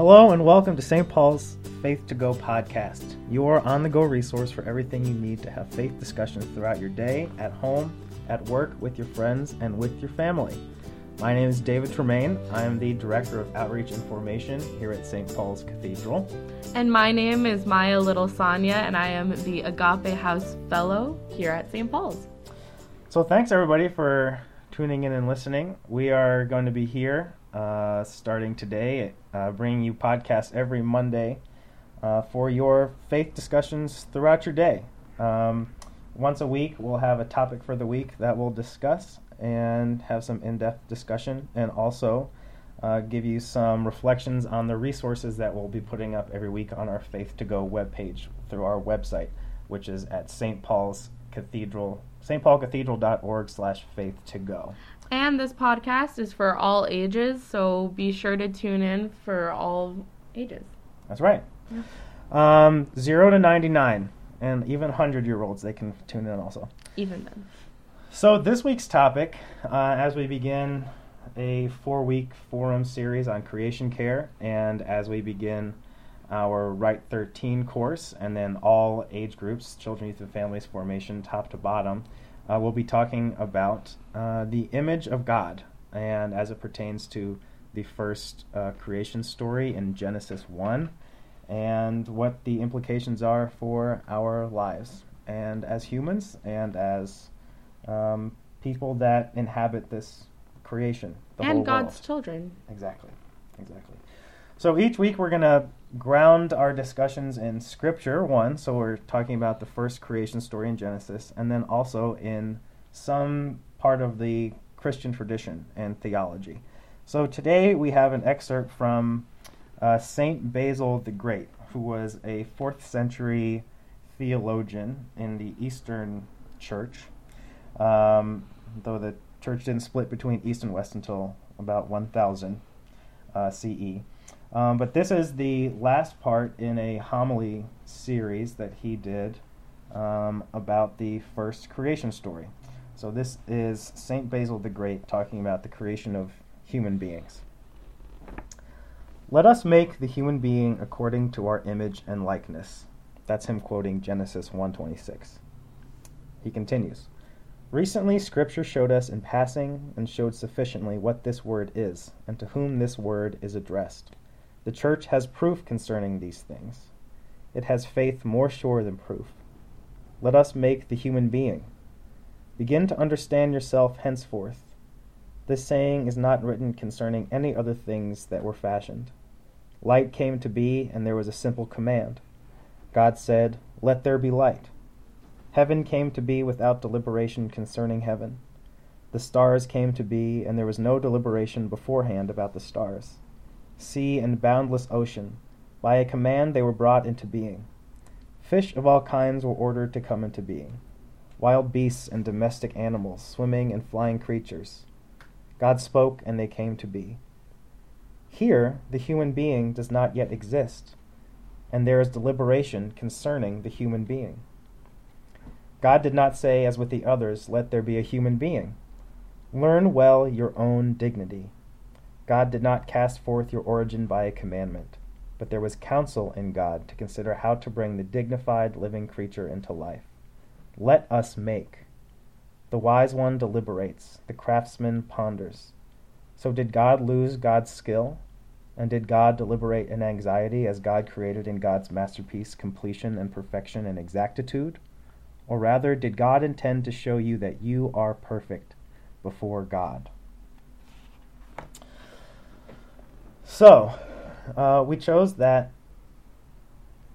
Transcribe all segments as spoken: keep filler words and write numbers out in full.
Hello and welcome to Saint Paul's Faith to Go podcast, your on-the-go resource for everything you need to have faith discussions throughout your day, at home, at work, with your friends, and with your family. My name is David Tremaine. I am the Director of Outreach and Formation here at Saint Paul's Cathedral. And my name is Maya Little Sonia, and I am the Agape House Fellow here at Saint Paul's. So thanks everybody for tuning in and listening. We are going to be here Uh, starting today, uh, bringing you podcasts every Monday uh, for your faith discussions throughout your day. Um, once a week, we'll have a topic for the week that we'll discuss and have some in-depth discussion, and also uh, give you some reflections on the resources that we'll be putting up every week on our Faith to Go webpage through our website, which is at Saint Paul's Cathedral, S T paul cathedral dot org slash faith to go. And this podcast is for all ages, so be sure to tune in for all ages. That's right. Yeah. Um, zero to ninety-nine, and even one hundred-year-olds, they can tune in also. Even then. So this week's topic, uh, as we begin a four-week forum series on creation care, and as we begin our Rite thirteen course, and then all age groups, children, youth, and families formation, top to bottom, Uh, we'll be talking about uh, the image of God, and as it pertains to the first uh, creation story in Genesis one, and what the implications are for our lives, and as humans, and as um, people that inhabit this creation, the whole world. And God's children. Exactly, exactly. So each week we're going to ground our discussions in Scripture, one, so we're talking about the first creation story in Genesis, and then also in some part of the Christian tradition and theology. So today we have an excerpt from uh, Saint Basil the Great, who was a fourth century theologian in the Eastern Church, um, though the church didn't split between East and West until about one thousand uh, C E. Um, but this is the last part in a homily series that he did um, about the first creation story. So this is Saint Basil the Great talking about the creation of human beings. Let us make the human being according to our image and likeness. That's him quoting Genesis one twenty-six. He continues, recently Scripture showed us in passing and showed sufficiently what this word is and to whom this word is addressed. The church has proof concerning these things. It has faith more sure than proof. Let us make the human being. Begin to understand yourself henceforth. This saying is not written concerning any other things that were fashioned. Light came to be, and there was a simple command. God said, let there be light. Heaven came to be without deliberation concerning heaven. The stars came to be, and there was no deliberation beforehand about the stars. Sea and boundless ocean. By a command they were brought into being. Fish of all kinds were ordered to come into being. Wild beasts and domestic animals, swimming and flying creatures. God spoke and they came to be. Here the human being does not yet exist, and there is deliberation concerning the human being. God did not say, as with the others, let there be a human being. Learn well your own dignity. God did not cast forth your origin by a commandment, but there was counsel in God to consider how to bring the dignified living creature into life. Let us make. The wise one deliberates, the craftsman ponders. So did God lose God's skill? And did God deliberate in anxiety as God created in God's masterpiece completion and perfection and exactitude? Or rather, did God intend to show you that you are perfect before God? So, uh, we chose that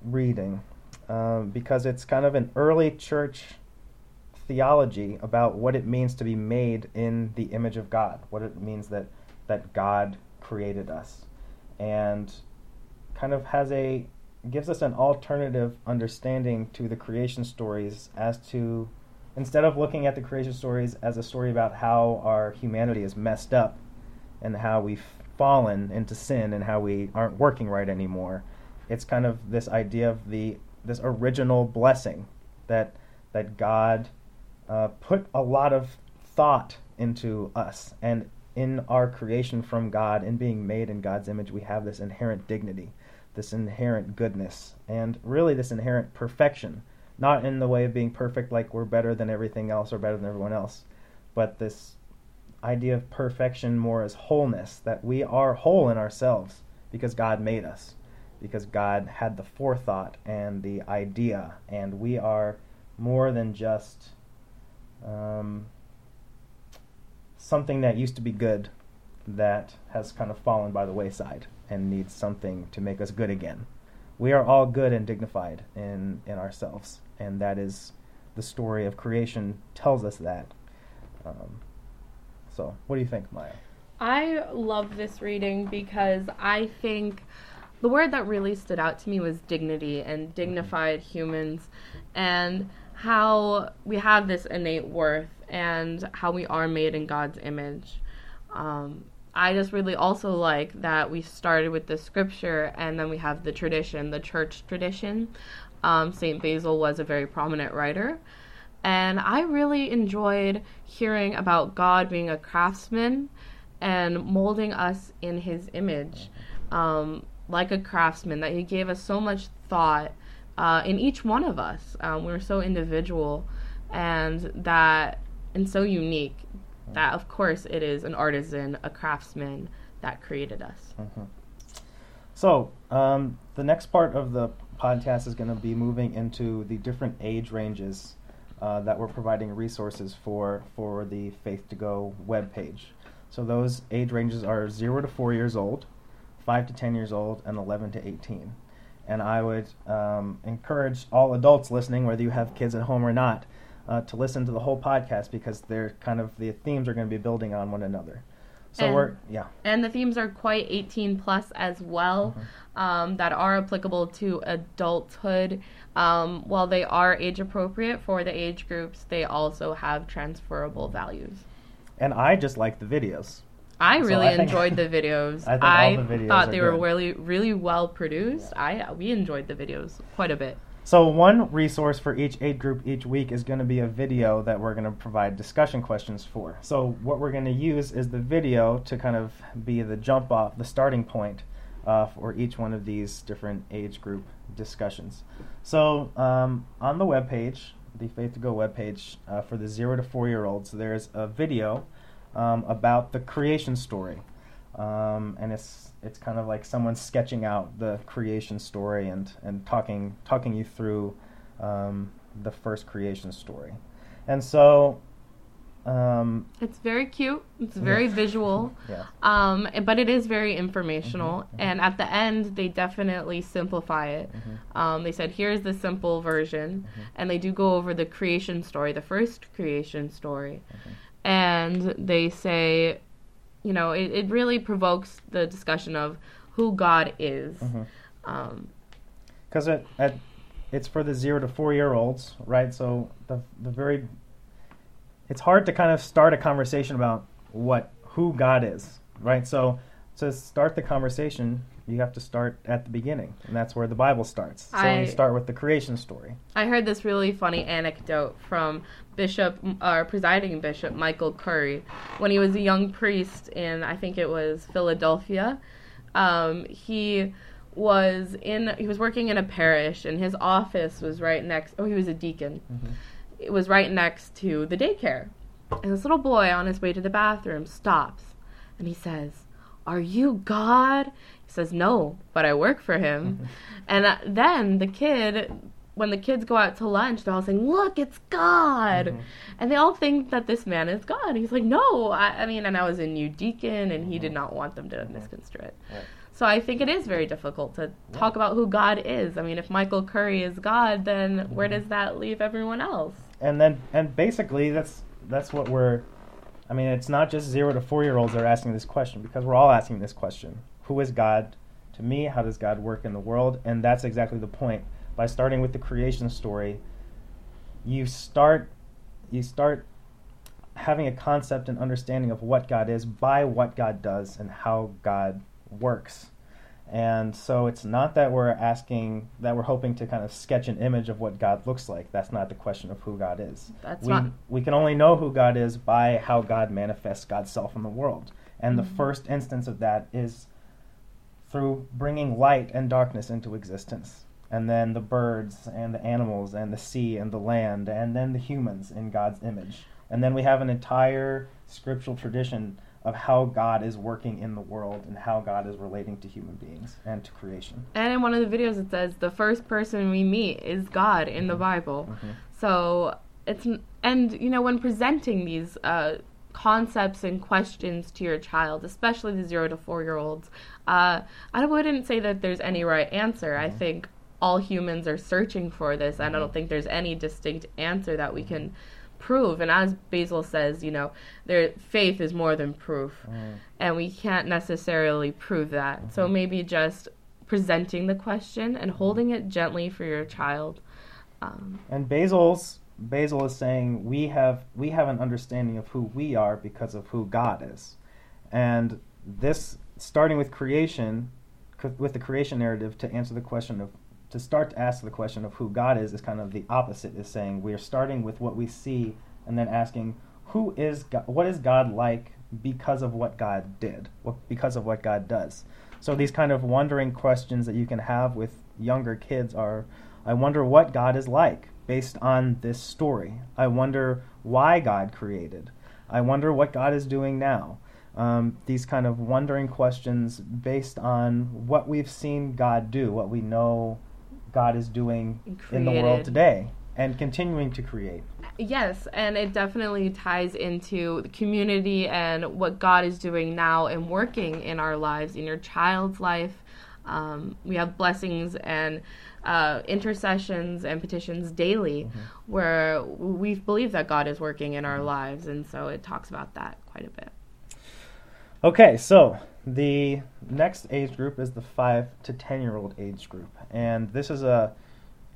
reading uh, because it's kind of an early church theology about what it means to be made in the image of God, what it means that, that God created us, and kind of has a gives us an alternative understanding to the creation stories as to, instead of looking at the creation stories as a story about how our humanity is messed up and how we've fallen into sin and how we aren't working right anymore. It's kind of this idea of the this original blessing that that God uh, put a lot of thought into us, and in our creation from God, in being made in God's image, we have this inherent dignity, this inherent goodness, and really this inherent perfection, not in the way of being perfect like we're better than everything else or better than everyone else, but this idea of perfection more as wholeness, that we are whole in ourselves because God made us, because God had the forethought and the idea, and we are more than just um, something that used to be good that has kind of fallen by the wayside and needs something to make us good again. We are all good and dignified in, in ourselves, and that is the story of creation tells us that. Um, so, what do you think, Maya? I love this reading because I think the word that really stood out to me was dignity and dignified mm-hmm. humans, and how we have this innate worth and how we are made in God's image. Um, I just really also like that we started with the scripture and then we have the tradition, the church tradition. Um, Saint Basil was a very prominent writer. And I really enjoyed hearing about God being a craftsman and molding us in his image, um, like a craftsman, that he gave us so much thought uh, in each one of us. Um, we were so individual and that and so unique. That, of course, it is an artisan, a craftsman that created us. Mm-hmm. So, um, the next part of the podcast is going to be moving into the different age ranges uh, that we're providing resources for for the Faith to Go webpage. So those age ranges are zero to four years old, five to ten years old, and eleven to eighteen. And I would um, encourage all adults listening, whether you have kids at home or not, Uh, to listen to the whole podcast, because they're kind of, the themes are going to be building on one another. So and, we're, yeah. And the themes are quite eighteen plus as well, mm-hmm. um, that are applicable to adulthood. Um, while they are age appropriate for the age groups, they also have transferable values. And I just like the videos. I really so I enjoyed think, the videos. I, think I all the videos thought they good. were really, really well produced. Yeah. I We enjoyed the videos quite a bit. So one resource for each aid group each week is going to be a video that we're going to provide discussion questions for. So what we're going to use is the video to kind of be the jump off, the starting point uh, for each one of these different age group discussions. So um, on the webpage, the Faith to Go webpage, uh, for the zero to four year olds, there's a video um, about the creation story. Um, and it's it's kind of like someone sketching out the creation story and, and talking talking you through um, the first creation story. And so um, it's very cute. It's very yeah. visual. yeah. Um, but it is very informational. Mm-hmm, mm-hmm. And at the end, they definitely simplify it. Mm-hmm. Um, they said, here's the simple version. Mm-hmm. And they do go over the creation story, the first creation story. Mm-hmm. And they say, you know, it, it really provokes the discussion of who God is. Because mm-hmm. um, it, it, it's for the zero to four-year-olds, right? So the the very, it's hard to kind of start a conversation about what who God is, right? So to start the conversation, you have to start at the beginning, and that's where the Bible starts. So I, you start with the creation story. I heard this really funny anecdote from Bishop, or uh, presiding Bishop Michael Curry, when he was a young priest in, I think it was Philadelphia. Um, he was in, he was working in a parish, and his office was right next. Oh, he was a deacon. Mm-hmm. It was right next to the daycare, and this little boy on his way to the bathroom stops, and he says, "Are you God?" He says, "No, but I work for him." Mm-hmm. And uh, then the kid. When the kids go out to lunch, they're all saying, "Look, it's God." Mm-hmm. And they all think that this man is God. He's like, "No, I, I mean, and I was a new deacon," and he mm-hmm. did not want them to mm-hmm. misconstrue it. Right. So I think it is very difficult to yeah. talk about who God is. I mean, if Michael Curry is God, then mm-hmm. where does that leave everyone else? And then, and basically, that's that's what we're, I mean, it's not just zero to four-year-olds that are asking this question, because we're all asking this question. Who is God to me? How does God work in the world? And that's exactly the point. By starting with the creation story, you start you start having a concept and understanding of what God is by what God does and how God works. And so it's not that we're asking, that we're hoping to kind of sketch an image of what God looks like. That's not the question of who God is. That's we, not... we can only know who God is by how God manifests God's self in the world. And mm-hmm. the first instance of that is through bringing light and darkness into existence. And then the birds and the animals and the sea and the land and then the humans in God's image. And then we have an entire scriptural tradition of how God is working in the world and how God is relating to human beings and to creation. And in one of the videos it says the first person we meet is God in mm-hmm. the Bible. Mm-hmm. So it's, and you know, when presenting these uh, concepts and questions to your child, especially the zero to four-year-olds, uh, I wouldn't say that there's any right answer. Mm-hmm. I think all humans are searching for this, and I don't think there's any distinct answer that we mm-hmm. can prove. And as Basil says, you know, their faith is more than proof, mm. and we can't necessarily prove that. Mm-hmm. So maybe just presenting the question and holding it gently for your child. Um, and Basil's Basil is saying we have we have an understanding of who we are because of who God is, and this starting with creation, c- with the creation narrative to answer the question of. To start to ask the question of who God is is kind of the opposite, is saying we are starting with what we see and then asking who is God, what is God like because of what God did, what, because of what God does. So these kind of wondering questions that you can have with younger kids are, I wonder what God is like based on this story. I wonder why God created. I wonder what God is doing now. Um, these kind of wondering questions based on what we've seen God do, what we know God is doing in the world today and continuing to create. Yes, and it definitely ties into the community and what God is doing now and working in our lives, in your child's life. Um, we have blessings and uh, intercessions and petitions daily mm-hmm. where we believe that God is working in our lives, and so it talks about that quite a bit. Okay, so the next age group is the five to ten-year-old age group. And this is a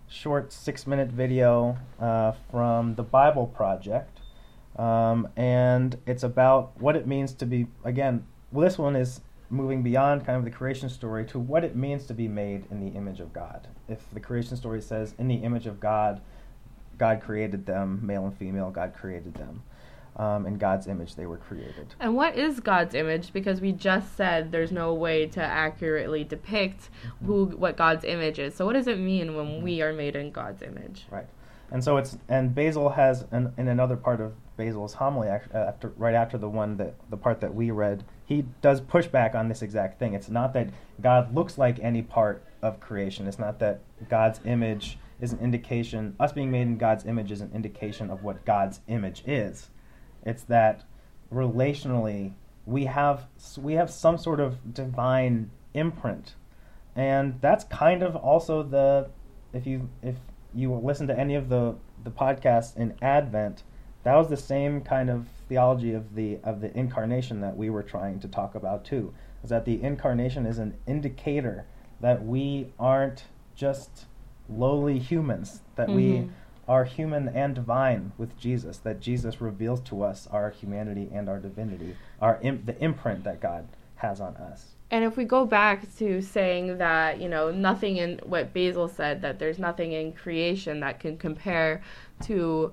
short six-minute video uh, from the Bible Project. Um, and it's about what it means to be, again, well, this one is moving beyond kind of the creation story to what it means to be made in the image of God. If the creation story says, in the image of God, God created them, male and female, God created them. Um, in God's image, they were created. And what is God's image? Because we just said there's no way to accurately depict mm-hmm. who, what God's image is. So what does it mean when mm-hmm. we are made in God's image? Right. And so it's, and Basil has, an, in another part of Basil's homily, after, after right after the one that, the part that we read, he does push back on this exact thing. It's not that God looks like any part of creation. It's not that God's image is an indication, us being made in God's image is an indication of what God's image is. It's that relationally we have we have some sort of divine imprint, and that's kind of also the if you if you listen to any of the, the podcasts in Advent, that was the same kind of theology of the of the incarnation that we were trying to talk about too. Is that the incarnation is an indicator that we aren't just lowly humans, that mm-hmm. we are human and divine with Jesus, that Jesus reveals to us our humanity and our divinity, our imp- the imprint that God has on us. And if we go back to saying that, you know, nothing in what Basil said, that there's nothing in creation that can compare to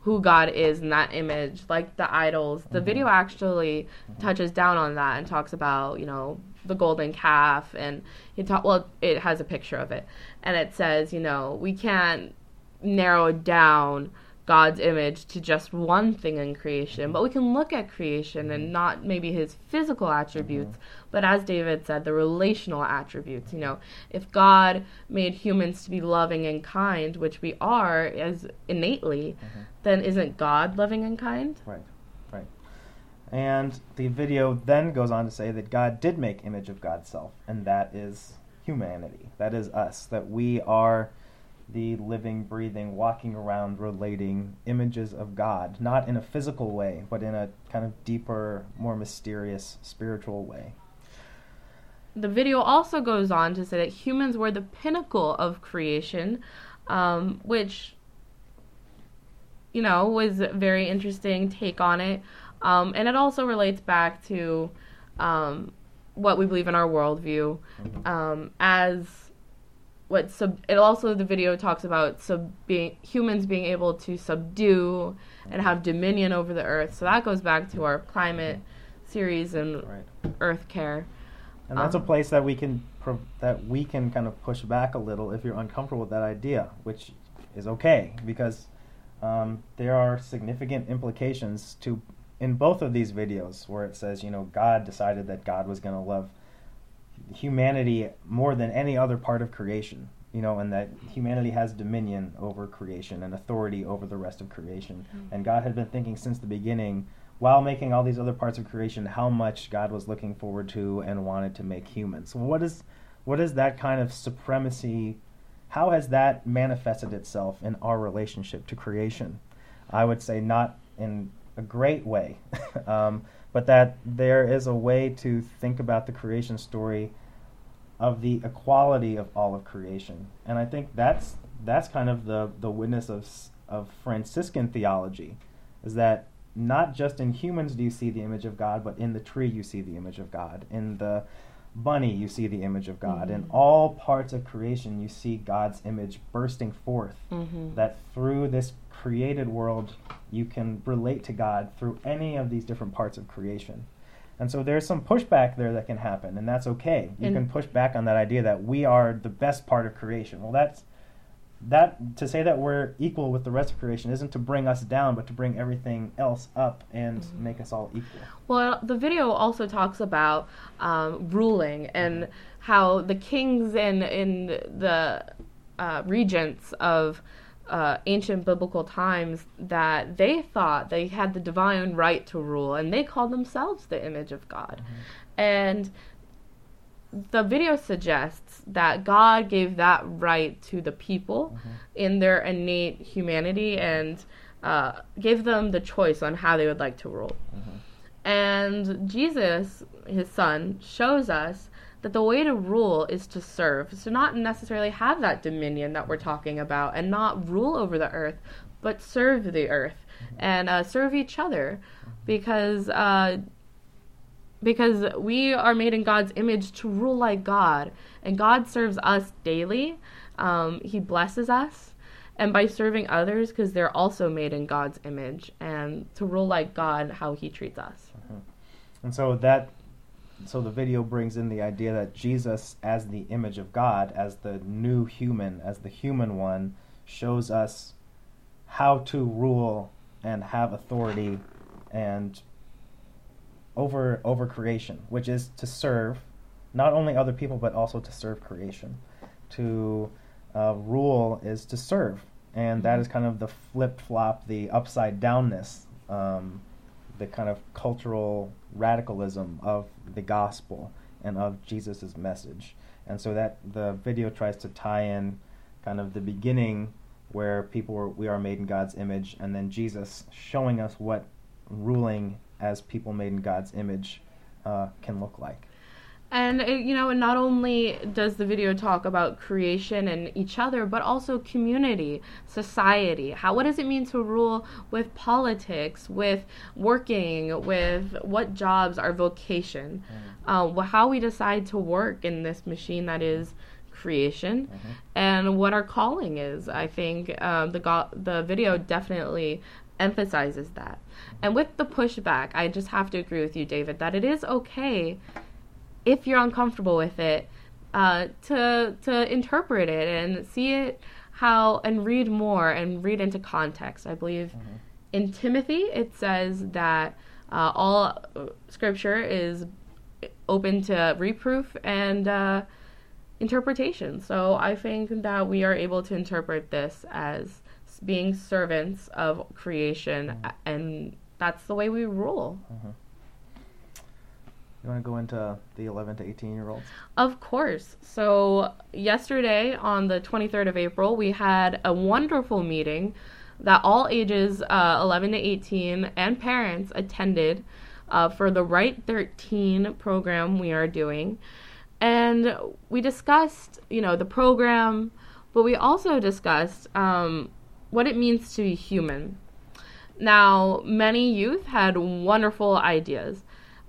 who God is in that image, like the idols, the mm-hmm. video actually mm-hmm. touches down on that and talks about, you know, the golden calf, and he ta- well, it has a picture of it, and it says, you know, we can't narrow down God's image to just one thing in creation, but we can look at creation and not maybe his physical attributes, mm-hmm. but as David said, the relational attributes. You know, if God made humans to be loving and kind, which we are as innately, mm-hmm. then isn't God loving and kind? Right, right. And the video then goes on to say that God did make image of God's self, and that is humanity. That is us, that we are the living, breathing, walking around, relating images of God, not in a physical way, but in a kind of deeper, more mysterious, spiritual way. The video also goes on to say that humans were the pinnacle of creation, um, which, you know, was a very interesting take on it. Um, and it also relates back to um, what we believe in our worldview mm-hmm. um, as... What sub? It also the video talks about sub being humans being able to subdue and have dominion over the earth. So that goes back to our climate series and right. Earth Care. And that's um, a place that we can pro- that we can kind of push back a little if you're uncomfortable with that idea, which is okay, because um, there are significant implications to in both of these videos where it says, you know, God decided that God was going to love humanity more than any other part of creation, you know, and that humanity has dominion over creation and authority over the rest of creation. Mm-hmm. And God had been thinking since the beginning, while making all these other parts of creation, how much God was looking forward to and wanted to make humans. What is, what is that kind of supremacy? How has that manifested itself in our relationship to creation? I would say not in a great way, um, but that there is a way to think about the creation story of the equality of all of creation. And I think that's that's kind of the, the witness of of Franciscan theology, is that not just in humans do you see the image of God, but in the tree you see the image of God. In the bunny you see the image of God. Mm-hmm. In all parts of creation you see God's image bursting forth, mm-hmm. that through this created world you can relate to God through any of these different parts of creation. And so there's some pushback there that can happen, and that's okay. You and can push back on that idea that we are the best part of creation. Well, that's that to say that we're equal with the rest of creation isn't to bring us down, but to bring everything else up and mm-hmm. make us all equal. Well, the video also talks about um, ruling and mm-hmm. how the kings and in, in the uh, regents of Uh, ancient biblical times, that they thought they had the divine right to rule, and they called themselves the image of God. Mm-hmm. And the video suggests that God gave that right to the people mm-hmm. in their innate humanity, and uh, gave them the choice on how they would like to rule. Mm-hmm. And Jesus, his son, shows us that the way to rule is to serve, so not necessarily have that dominion that we're talking about, and not rule over the earth, but serve the earth mm-hmm. and uh, serve each other, mm-hmm. because uh, because we are made in God's image to rule like God, and God serves us daily. Um, he blesses us, and by serving others, because they're also made in God's image, and to rule like God, how He treats us. Mm-hmm. And so that. So the video brings in the idea that Jesus, as the image of God, as the new human, as the human one, shows us how to rule and have authority and over over creation, which is to serve not only other people, but also to serve creation. To uh, rule is to serve, and that is kind of the flip-flop, the upside-downness, um, the kind of cultural radicalism of the gospel and of Jesus's message. And so that the video tries to tie in kind of the beginning where people were, we are made in God's image, and then Jesus showing us what ruling as people made in God's image uh, can look like. And, it, you know, and not only does the video talk about creation and each other, but also community, society. How, what does it mean to rule with politics, with working, with what jobs are vocation, mm-hmm. uh, how we decide to work in this machine that is creation, mm-hmm. and what our calling is. I think um, the go- the video definitely emphasizes that. And with the pushback, I just have to agree with you, David, that it is okay, if you're uncomfortable with it, uh, to to interpret it and see it how and read more and read into context. I believe mm-hmm. in Timothy it says that uh, all scripture is open to reproof and uh, interpretation. So I think that we are able to interpret this as being servants of creation, mm-hmm. and that's the way we rule. Mm-hmm. You want to go into the eleven to eighteen-year-olds? Of course. So yesterday, on the twenty-third of April, we had a wonderful meeting that all ages uh, eleven to eighteen and parents attended uh, for the Rite thirteen program we are doing. And we discussed, you know, the program, but we also discussed um, what it means to be human. Now, many youth had wonderful ideas.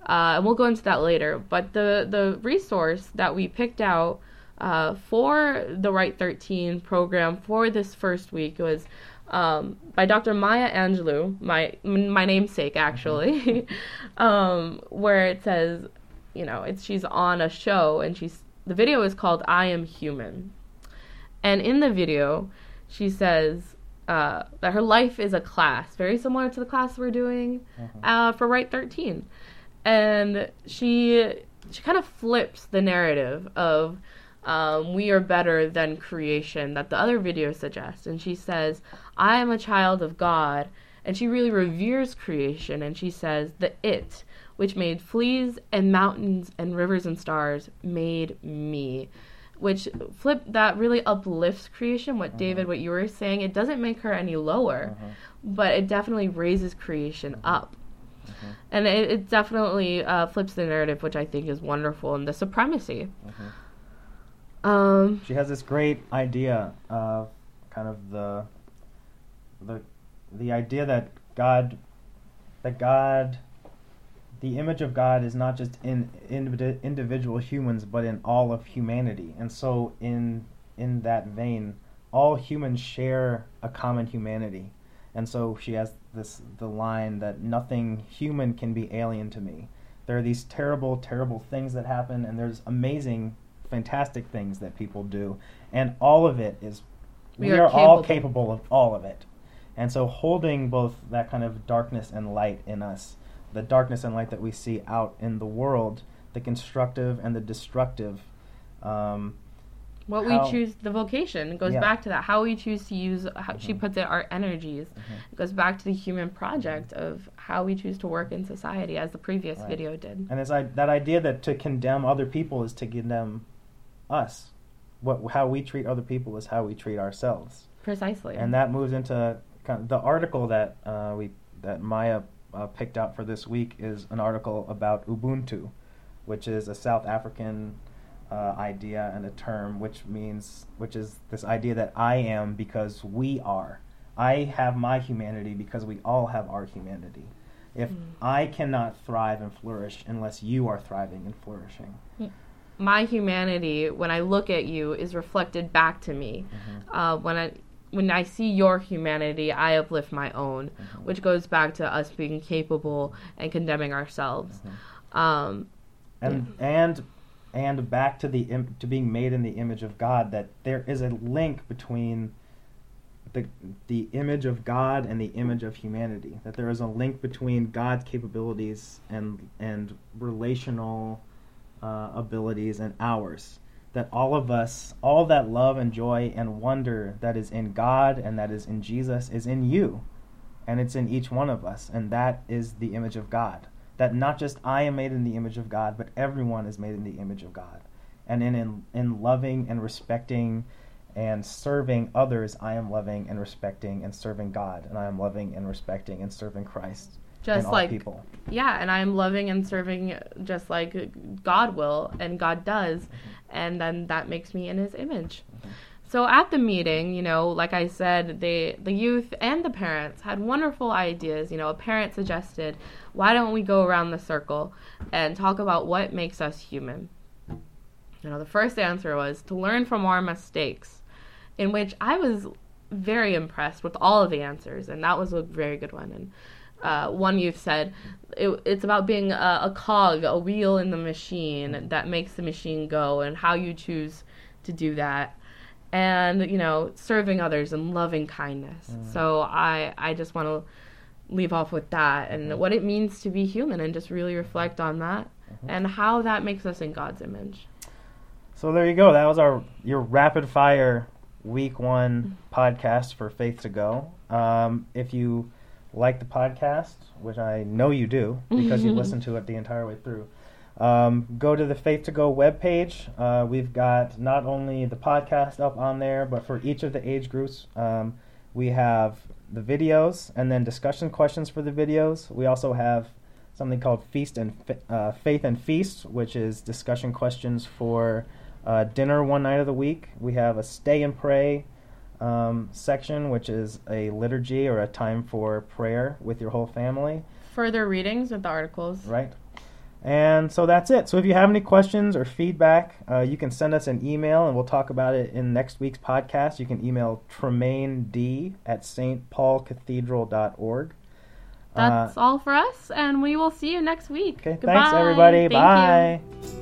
Uh, and we'll go into that later, but the, the resource that we picked out uh, for the Rite thirteen program for this first week was um, by Doctor Maya Angelou, my my namesake, actually, mm-hmm. um, where it says, you know, it's she's on a show, and she's the video is called I Am Human. And in the video, she says uh, that her life is a class, very similar to the class we're doing mm-hmm. uh, for Rite thirteen. And she she kind of flips the narrative of um, we are better than creation that the other video suggests. And she says, I am a child of God. And she really reveres creation. And she says, the it, which made fleas and mountains and rivers and stars, made me. Which flip that really uplifts creation. What mm-hmm. David, what you were saying, it doesn't make her any lower, mm-hmm. but it definitely raises creation mm-hmm. up, mm-hmm. and it, it definitely uh, flips the narrative, which I think is wonderful, and the supremacy. Mm-hmm. Um, she has this great idea of kind of the the the idea that God, that God. The image of God is not just in, in individual humans, but in all of humanity. And so in in that vein, all humans share a common humanity. And so she has this the line that nothing human can be alien to me. There are these terrible, terrible things that happen, and there's amazing, fantastic things that people do. And all of it is, we, we are, are capable. all capable of all of it. And so holding both that kind of darkness and light in us, the darkness and light that we see out in the world, the constructive and the destructive. Um, what how, we choose, the vocation, goes yeah. back to that. How we choose to use, how mm-hmm. she puts it, our energies. Mm-hmm. It goes back to the human project of how we choose to work in society, as the previous right. video did. And it's like that idea that to condemn other people is to condemn us. What, how we treat other people is how we treat ourselves. Precisely. And that moves into kind of the article that uh, we that Maya Uh, picked out for this week is an article about Ubuntu, which is a South African uh, idea and a term which means, which is this idea that I am because we are. I have my humanity because we all have our humanity. If mm. I cannot thrive and flourish unless you are thriving and flourishing. My humanity, when I look at you, is reflected back to me. Mm-hmm. Uh, when I... When I see your humanity, I uplift my own, mm-hmm. which goes back to us being capable and condemning ourselves. Mm-hmm. Um, and yeah. and and back to the Im- to being made in the image of God, that there is a link between the the image of God and the image of humanity, that there is a link between God's capabilities and and relational uh, abilities and ours. That all of us, all that love and joy and wonder that is in God and that is in Jesus is in you. And it's in each one of us. And that is the image of God. That not just I am made in the image of God, but everyone is made in the image of God. And in, in, in loving and respecting and serving others, I am loving and respecting and serving God. And I am loving and respecting and serving Christ. Just like people. Yeah, and I'm loving and serving just like God will and God does, and then that makes me in His image. Mm-hmm. So at the meeting, you know, like I said, they the youth and the parents had wonderful ideas. You know, a parent suggested, why don't we go around the circle and talk about what makes us human? You know, the first answer was to learn from our mistakes, in which I was very impressed with all of the answers, and that was a very good one. And Uh, one youth said, it, it's about being a, a cog, a wheel in the machine that makes the machine go, and how you choose to do that, and, you know, serving others and loving kindness. Mm. So I, I just want to leave off with that and mm-hmm. what it means to be human, and just really reflect on that mm-hmm. and how that makes us in God's image. So there you go. That was our your rapid fire week one podcast for Faith to Go. Um, if you like the podcast, which I know you do because you listen to it the entire way through, um, go to the Faith to Go webpage. Uh, we've got not only the podcast up on there, but for each of the age groups, um, we have the videos and then discussion questions for the videos. We also have something called Feast and Fe- uh, Faith and Feast, which is discussion questions for uh, dinner one night of the week. We have a Stay and Pray Um, section, which is a liturgy or a time for prayer with your whole family. Further readings of the articles. Right. And so that's it. So if you have any questions or feedback, uh, you can send us an email, and we'll talk about it in next week's podcast. You can email tremaine d at s t paul cathedral dot org. That's uh, all for us, and we will see you next week. Okay, Goodbye. Thanks, everybody. Thank Bye. You.